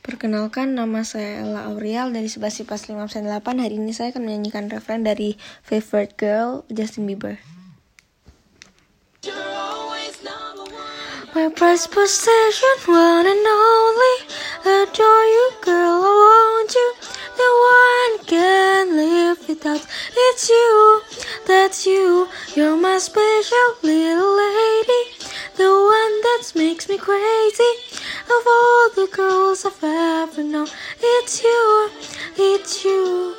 Perkenalkan, nama saya Ella Auriel dari SBS 5.08. Hari ini saya akan menyanyikan referen dari Favorite Girl, Justin Bieber. My prized possession, one and only, adore you girl, I want you. The one can live without, it's you, that's you. You're my special little lady, the one that makes me crazy. Of all the girls I've ever known, it's you, it's you.